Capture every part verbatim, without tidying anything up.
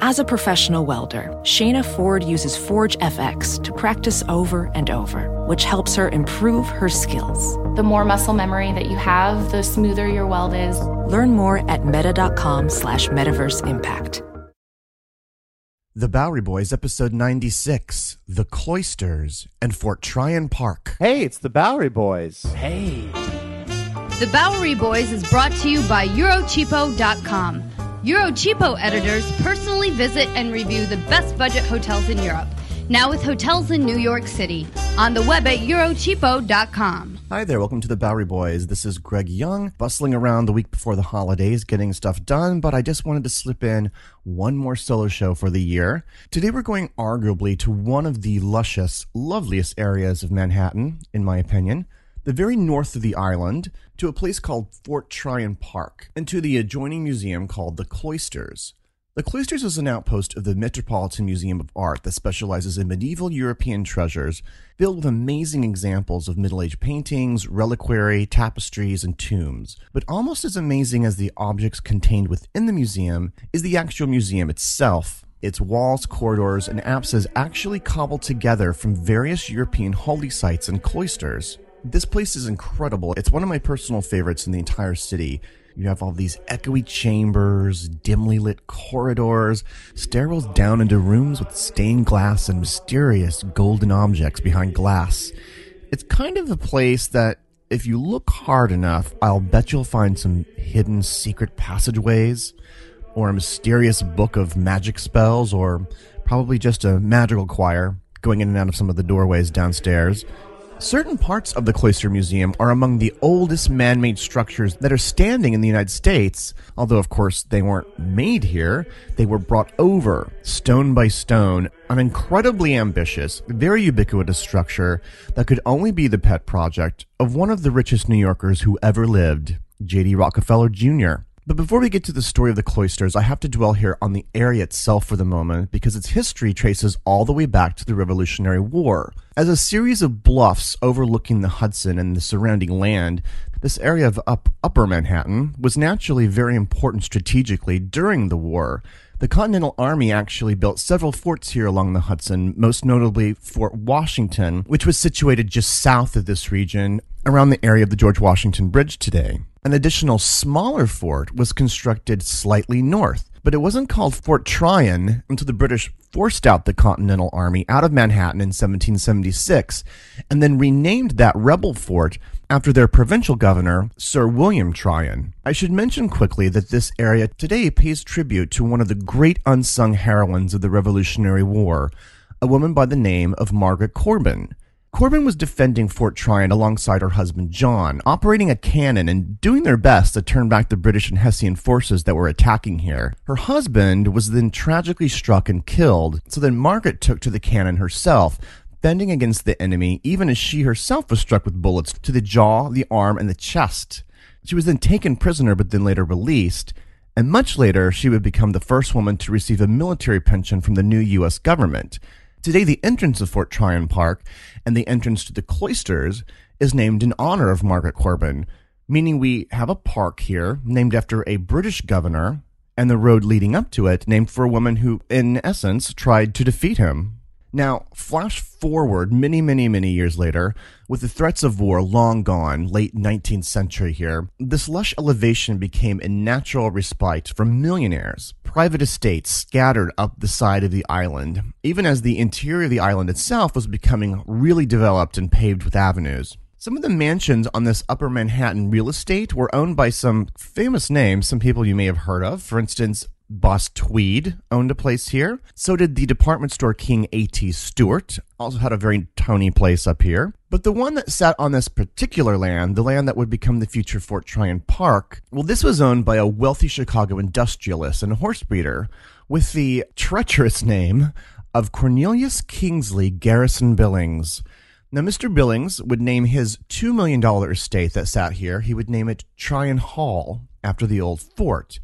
As a professional welder, Shayna Ford uses Forge F X to practice over and over, which helps her improve her skills. The more muscle memory that you have, the smoother your weld is. Learn more at meta.com slash metaverse impact. The Bowery Boys, episode ninety-six, The Cloisters, and Fort Tryon Park. Hey, it's the Bowery Boys. Hey. The Bowery Boys is brought to you by euro cheapo dot com. EuroCheapo editors personally visit and review the best budget hotels in Europe, now with hotels in New York City, on the web at euro cheapo dot com. Hi there, welcome to the Bowery Boys. This is Greg Young, bustling around the week before the holidays, getting stuff done, but I just wanted to slip in one more solo show for the year. Today we're going arguably to one of the luscious, loveliest areas of Manhattan, in my opinion, the very north of the island, to a place called Fort Tryon Park, and to the adjoining museum called the Cloisters. The Cloisters is an outpost of the Metropolitan Museum of Art that specializes in medieval European treasures filled with amazing examples of Middle Age paintings, reliquary, tapestries, and tombs. But almost as amazing as the objects contained within the museum is the actual museum itself. Its walls, corridors, and apses actually cobbled together from various European holy sites and cloisters. This place is incredible. It's one of my personal favorites in the entire city. You have all these echoey chambers, dimly lit corridors, stairwells down into rooms with stained glass and mysterious golden objects behind glass. It's kind of a place that, if you look hard enough, I'll bet you'll find some hidden secret passageways, or a mysterious book of magic spells, or probably just a madrigal choir going in and out of some of the doorways downstairs. Certain parts of the Cloister Museum are among the oldest man-made structures that are standing in the United States, although, of course, they weren't made here. They were brought over, stone by stone, an incredibly ambitious, very ubiquitous structure that could only be the pet project of one of the richest New Yorkers who ever lived, J D Rockefeller Junior But before we get to the story of the Cloisters, I have to dwell here on the area itself for the moment because its history traces all the way back to the Revolutionary War. As a series of bluffs overlooking the Hudson and the surrounding land, this area of up, upper Manhattan was naturally very important strategically during the war. The Continental Army actually built several forts here along the Hudson, most notably Fort Washington, which was situated just south of this region, around the area of the George Washington Bridge today. An additional smaller fort was constructed slightly north, but it wasn't called Fort Tryon until the British forced out the Continental Army out of Manhattan in seventeen seventy-six, and then renamed that rebel fort after their provincial governor, Sir William Tryon. I should mention quickly that this area today pays tribute to one of the great unsung heroines of the Revolutionary War, a woman by the name of Margaret Corbin. Corbin was defending Fort Tryon alongside her husband John, operating a cannon and doing their best to turn back the British and Hessian forces that were attacking here. Her husband was then tragically struck and killed, so then Margaret took to the cannon herself, fending against the enemy even as she herself was struck with bullets to the jaw, the arm, and the chest. She was then taken prisoner but then later released, and much later she would become the first woman to receive a military pension from the new U S government. Today, the entrance of Fort Tryon Park and the entrance to the Cloisters is named in honor of Margaret Corbin, meaning we have a park here named after a British governor and the road leading up to it named for a woman who, in essence, tried to defeat him. Now, flash forward many, many, many years later, with the threats of war long gone, late nineteenth century here, this lush elevation became a natural respite for millionaires, private estates scattered up the side of the island, even as the interior of the island itself was becoming really developed and paved with avenues. Some of the mansions on this upper Manhattan real estate were owned by some famous names, some people you may have heard of, for instance, Boss Tweed owned a place here. So did the department store king A T Stewart. Also had a very tiny place up here. But the one that sat on this particular land, the land that would become the future Fort Tryon Park, well, this was owned by a wealthy Chicago industrialist and horse breeder with the treacherous name of Cornelius Kingsley Garrison Billings. Now, Mister Billings would name his two million dollars estate that sat here. He would name it Tryon Hall, after the old fort.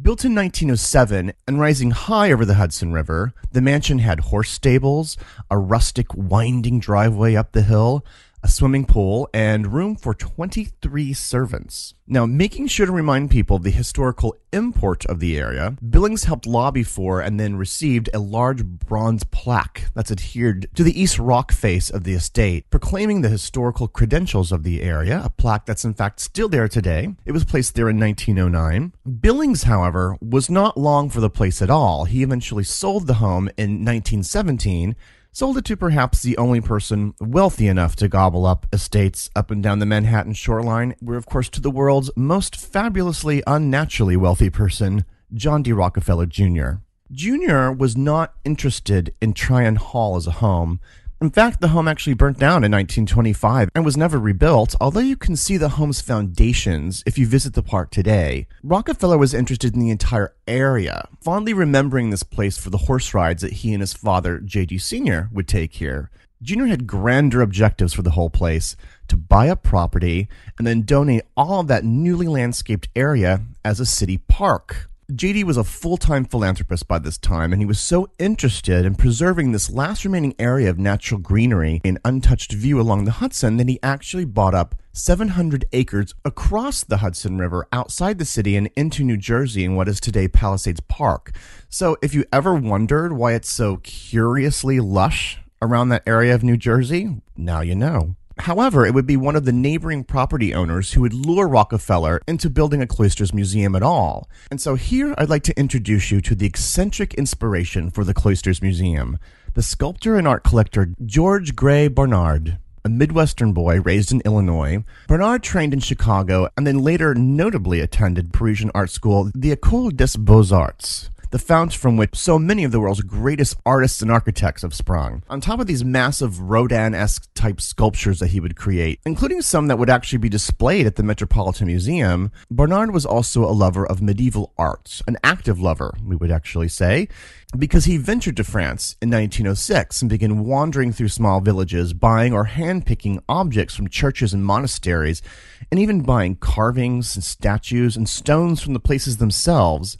Built in nineteen oh seven and rising high over the Hudson River, the mansion had horse stables, a rustic winding driveway up the hill, a swimming pool, and room for twenty-three servants. Now, making sure to remind people of the historical import of the area, Billings helped lobby for and then received a large bronze plaque that's adhered to the east rock face of the estate, proclaiming the historical credentials of the area, a plaque that's in fact still there today. It was placed there in nineteen oh nine. Billings, however, was not long for the place at all. He eventually sold the home in nineteen seventeen, sold it to perhaps the only person wealthy enough to gobble up estates up and down the Manhattan shoreline, were of course to the world's most fabulously unnaturally wealthy person, John D. Rockefeller Junior Junior was not interested in Tryon Hall as a home. In fact, the home actually burnt down in nineteen twenty-five and was never rebuilt, although you can see the home's foundations if you visit the park today. Rockefeller was interested in the entire area, fondly remembering this place for the horse rides that he and his father, J D Senior, would take here. Junior had grander objectives for the whole place, to buy a property and then donate all of that newly landscaped area as a city park. J D was a full-time philanthropist by this time, and he was so interested in preserving this last remaining area of natural greenery in untouched view along the Hudson that he actually bought up seven hundred acres across the Hudson River outside the city and into New Jersey in what is today Palisades Park. So if you ever wondered why it's so curiously lush around that area of New Jersey, now you know. However, it would be one of the neighboring property owners who would lure Rockefeller into building a Cloisters museum at all. And so here I'd like to introduce you to the eccentric inspiration for the Cloisters Museum, the sculptor and art collector George Gray Barnard. A Midwestern boy raised in Illinois, Barnard trained in Chicago and then later notably attended Parisian art school, the École des Beaux-Arts, the fount from which so many of the world's greatest artists and architects have sprung. On top of these massive Rodin-esque type sculptures that he would create, including some that would actually be displayed at the Metropolitan Museum, Barnard was also a lover of medieval art, an active lover, we would actually say, because he ventured to France in nineteen oh six and began wandering through small villages, buying or handpicking objects from churches and monasteries, and even buying carvings and statues and stones from the places themselves.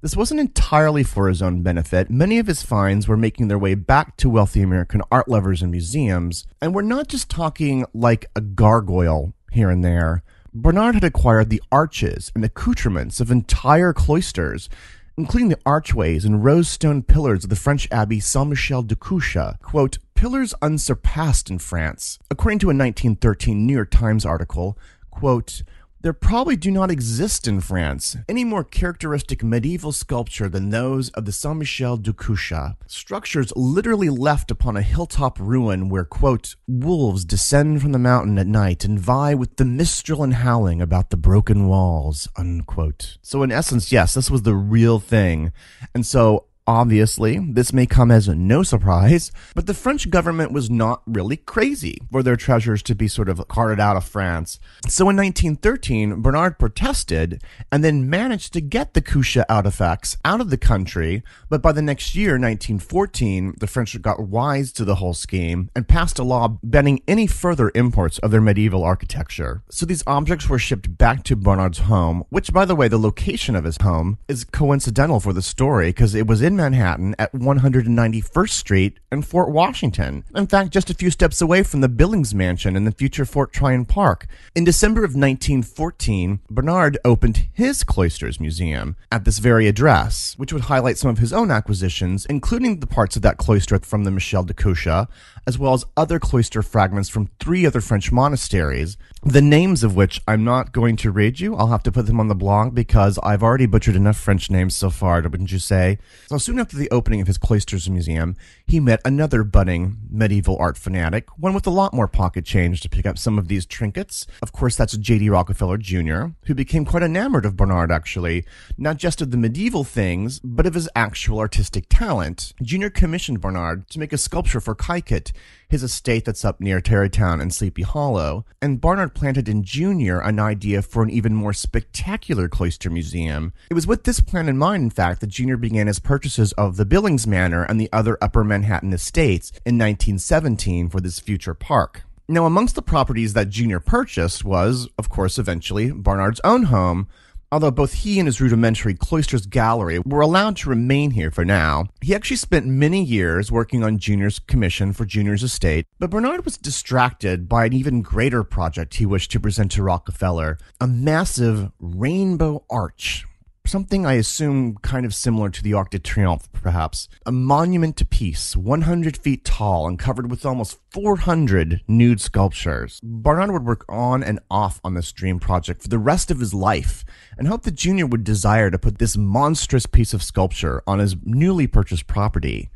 This wasn't entirely for his own benefit. Many of his finds were making their way back to wealthy American art lovers and museums, and we're not just talking like a gargoyle here and there. Barnard had acquired the arches and accoutrements of entire cloisters, including the archways and rose stone pillars of the French abbey Saint-Michel-de-Cuxa, quote, pillars unsurpassed in France. According to a nineteen thirteen New York Times article, quote, there probably do not exist in France any more characteristic medieval sculpture than those of the Saint-Michel-de-Cuxa, structures literally left upon a hilltop ruin where, quote, wolves descend from the mountain at night and vie with the mistral and howling about the broken walls, unquote. So in essence, yes, this was the real thing. And so obviously, this may come as no surprise, but the French government was not really crazy for their treasures to be sort of carted out of France. So in nineteen thirteen, Barnard protested and then managed to get the Cuxa artifacts out of the country. But by the next year, nineteen fourteen, the French got wise to the whole scheme and passed a law banning any further imports of their medieval architecture. So these objects were shipped back to Barnard's home, which, by the way, the location of his home is coincidental for the story because it was in Manhattan at one hundred ninety-first Street and Fort Washington. In fact, just a few steps away from the Billings Mansion in the future Fort Tryon Park. In December of nineteen fourteen, Barnard opened his Cloisters Museum at this very address, which would highlight some of his own acquisitions, including the parts of that cloister from the Michel-de-Cuxa, as well as other cloister fragments from three other French monasteries, the names of which I'm not going to read you. I'll have to put them on the blog because I've already butchered enough French names so far, wouldn't you say? So soon after the opening of his Cloisters Museum, he met another budding medieval art fanatic, one with a lot more pocket change to pick up some of these trinkets. Of course, that's J D Rockefeller Junior, who became quite enamored of Barnard, actually, not just of the medieval things, but of his actual artistic talent. Junior commissioned Barnard to make a sculpture for Kykuit, his estate that's up near Tarrytown and Sleepy Hollow, and Barnard planted in Junior an idea for an even more spectacular cloister museum. It was with this plan in mind, in fact, that Junior began his purchases of the Billings Manor and the other Upper Manhattan estates in nineteen seventeen for this future park. Now, amongst the properties that Junior purchased was, of course, eventually Barnard's own home, although both he and his rudimentary Cloisters Gallery were allowed to remain here for now. He actually spent many years working on Junior's commission for Junior's estate, but Barnard was distracted by an even greater project he wished to present to Rockefeller, a massive rainbow arch, something I assume kind of similar to the Arc de Triomphe, perhaps. A monument to peace, one hundred feet tall and covered with almost four hundred nude sculptures. Barnard would work on and off on this dream project for the rest of his life and hoped that Junior would desire to put this monstrous piece of sculpture on his newly purchased property.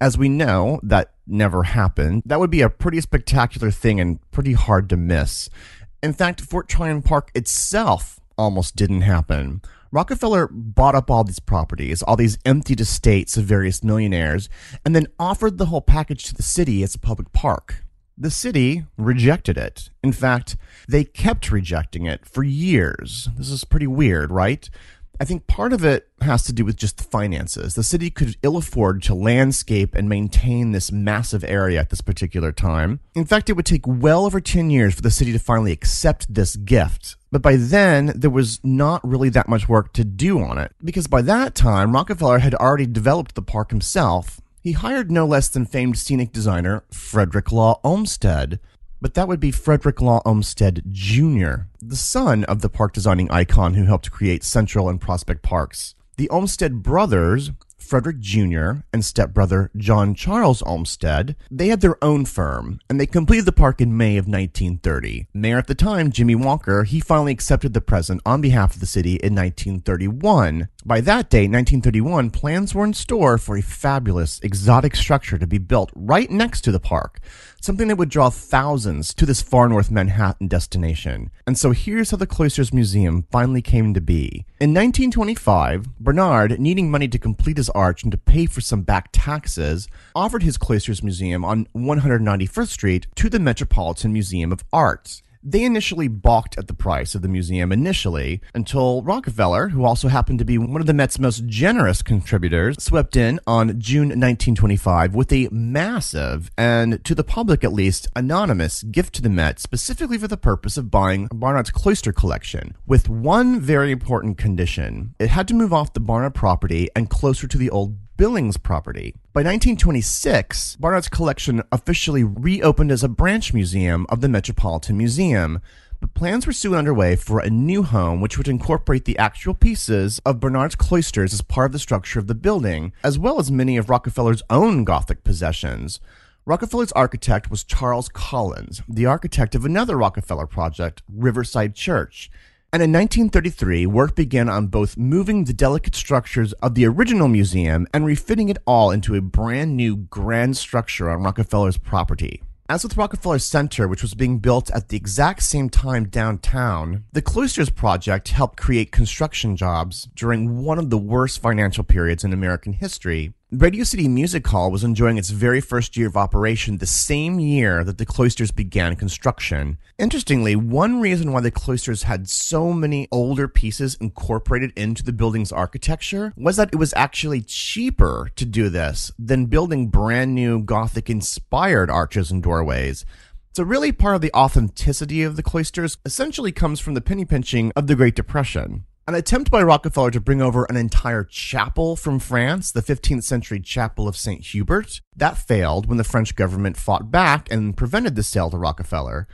As we know, that never happened. That would be a pretty spectacular thing and pretty hard to miss. In fact, Fort Tryon Park itself almost didn't happen. Rockefeller bought up all these properties, all these emptied estates of various millionaires, and then offered the whole package to the city as a public park. The city rejected it. In fact, they kept rejecting it for years. This is pretty weird, right? I think part of it has to do with just the finances. The city could ill afford to landscape and maintain this massive area at this particular time. In fact, it would take well over ten years for the city to finally accept this gift. But by then, there was not really that much work to do on it, because by that time, Rockefeller had already developed the park himself. He hired no less than famed scenic designer Frederick Law Olmsted. But that would be Frederick Law Olmsted Junior, the son of the park designing icon who helped create Central and Prospect Parks. The Olmsted brothers, Frederick Junior and stepbrother John Charles Olmsted, they had their own firm, and they completed the park in May of nineteen thirty. Mayor at the time, Jimmy Walker, he finally accepted the present on behalf of the city in nineteen thirty-one. By that date, nineteen thirty-one, plans were in store for a fabulous, exotic structure to be built right next to the park, something that would draw thousands to this far north Manhattan destination. And so here's how the Cloisters Museum finally came to be. In nineteen twenty-five, Barnard, needing money to complete his arch and to pay for some back taxes, offered his Cloisters Museum on one hundred ninety-first Street to the Metropolitan Museum of Art. They initially balked at the price of the museum initially, until Rockefeller, who also happened to be one of the Met's most generous contributors, swept in on June nineteen twenty-five with a massive, and to the public at least, anonymous gift to the Met specifically for the purpose of buying Barnard's cloister collection, with one very important condition. It had to move off the Barnard property and closer to the old Billings property. By nineteen twenty-six, Barnard's collection officially reopened as a branch museum of the Metropolitan Museum, but plans were soon underway for a new home which would incorporate the actual pieces of Barnard's cloisters as part of the structure of the building, as well as many of Rockefeller's own Gothic possessions. Rockefeller's architect was Charles Collins, the architect of another Rockefeller project, Riverside Church. And in nineteen thirty-three, work began on both moving the delicate structures of the original museum and refitting it all into a brand new grand structure on Rockefeller's property. As with Rockefeller Center, which was being built at the exact same time downtown, the Cloisters Project helped create construction jobs during one of the worst financial periods in American history. Radio City Music Hall was enjoying its very first year of operation the same year that the Cloisters began construction. Interestingly, one reason why the Cloisters had so many older pieces incorporated into the building's architecture was that it was actually cheaper to do this than building brand new Gothic-inspired arches and doorways. So really part of the authenticity of the Cloisters essentially comes from the penny-pinching of the Great Depression. An attempt by Rockefeller to bring over an entire chapel from France, the fifteenth century Chapel of Saint Hubert, that failed when the French government fought back and prevented the sale to Rockefeller.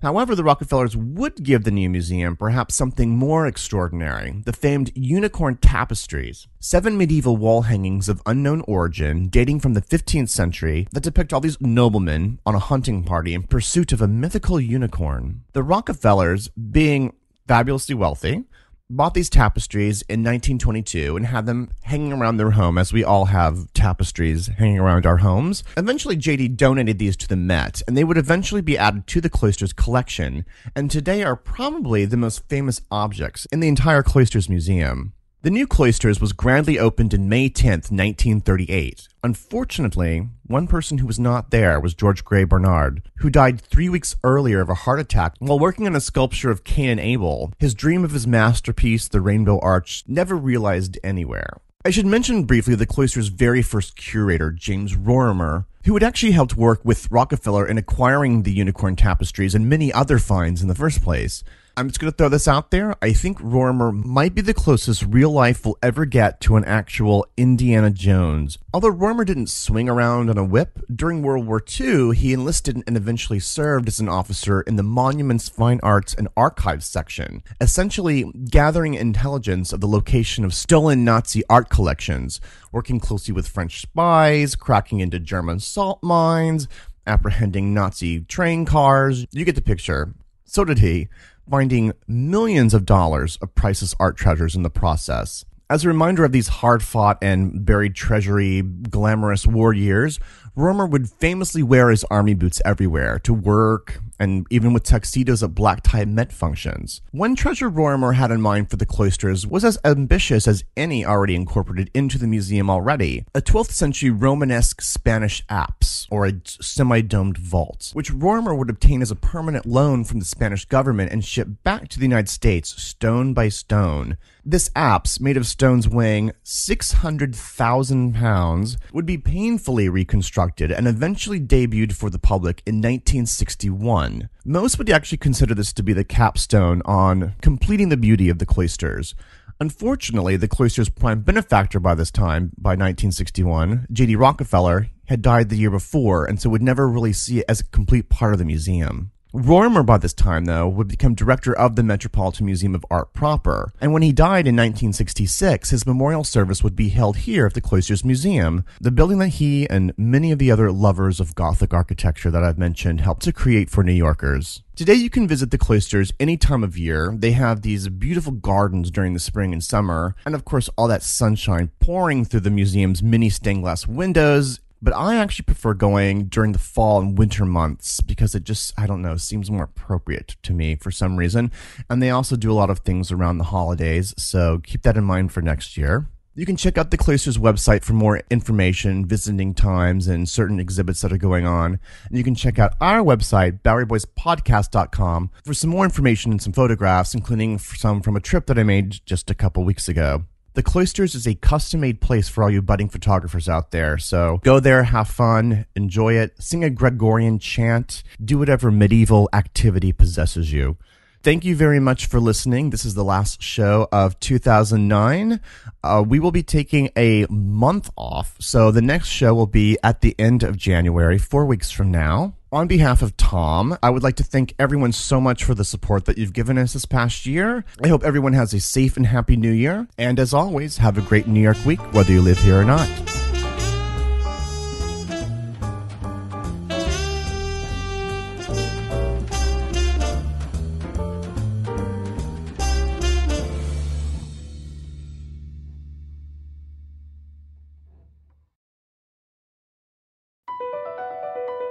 However, the Rockefellers would give the new museum perhaps something more extraordinary, the famed unicorn tapestries, seven medieval wall hangings of unknown origin dating from the fifteenth century that depict all these noblemen on a hunting party in pursuit of a mythical unicorn. The Rockefellers, being fabulously wealthy, bought these tapestries in nineteen twenty-two and had them hanging around their home, as we all have tapestries hanging around our homes. Eventually, J D donated these to the Met, and they would eventually be added to the Cloisters collection, and today are probably the most famous objects in the entire Cloisters Museum. The new Cloisters was grandly opened on May tenth, nineteen thirty-eight. Unfortunately, one person who was not there was George Gray Barnard, who died three weeks earlier of a heart attack while working on a sculpture of Cain and Abel. His dream of his masterpiece, the Rainbow Arch, never realized anywhere. I should mention briefly the Cloisters' very first curator, James Rorimer, who had actually helped work with Rockefeller in acquiring the unicorn tapestries and many other finds in the first place. I'm just going to throw this out there. I think Rorimer might be the closest real life we'll ever get to an actual Indiana Jones. Although Rorimer didn't swing around on a whip, during World War Two, he enlisted and eventually served as an officer in the Monuments, Fine Arts, and Archives section, essentially gathering intelligence of the location of stolen Nazi art collections, working closely with French spies, cracking into German salt mines, apprehending Nazi train cars. You get the picture. So did he, finding millions of dollars of priceless art treasures in the process. As a reminder of these hard-fought and buried treasury, glamorous war years, Rorimer would famously wear his army boots everywhere, to work, and even with tuxedos at black-tie Met functions. One treasure Rorimer had in mind for the Cloisters was as ambitious as any already incorporated into the museum already, a twelfth century Romanesque Spanish apse, or a semi-domed vault, which Rorimer would obtain as a permanent loan from the Spanish government and ship back to the United States stone by stone. This apse, made of stones weighing six hundred thousand pounds, would be painfully reconstructed and eventually debuted for the public in nineteen sixty-one. Most would actually consider this to be the capstone on completing the beauty of the Cloisters. Unfortunately, the Cloisters' prime benefactor by this time, by nineteen sixty-one, J D Rockefeller, had died the year before, and so would never really see it as a complete part of the museum. Rorimer, by this time, though, would become director of the Metropolitan Museum of Art proper, and when he died in nineteen sixty-six, his memorial service would be held here at the Cloisters Museum, the building that he and many of the other lovers of Gothic architecture that I've mentioned helped to create for New Yorkers. Today you can visit the Cloisters any time of year. They have these beautiful gardens during the spring and summer, and of course all that sunshine pouring through the museum's many stained glass windows. But I actually prefer going during the fall and winter months because it just, I don't know, seems more appropriate to me for some reason. And they also do a lot of things around the holidays, so keep that in mind for next year. You can check out the Cloisters website for more information, visiting times, and certain exhibits that are going on. And you can check out our website, bowery boys podcast dot com, for some more information and some photographs, including some from a trip that I made just a couple weeks ago. The Cloisters is a custom-made place for all you budding photographers out there, so go there, have fun, enjoy it, sing a Gregorian chant, do whatever medieval activity possesses you. Thank you very much for listening. This is the last show of two thousand nine. Uh, we will be taking a month off, so the next show will be at the end of January, four weeks from now. On behalf of Tom, I would like to thank everyone so much for the support that you've given us this past year. I hope everyone has a safe and happy new year. And as always, have a great New York week, whether you live here or not.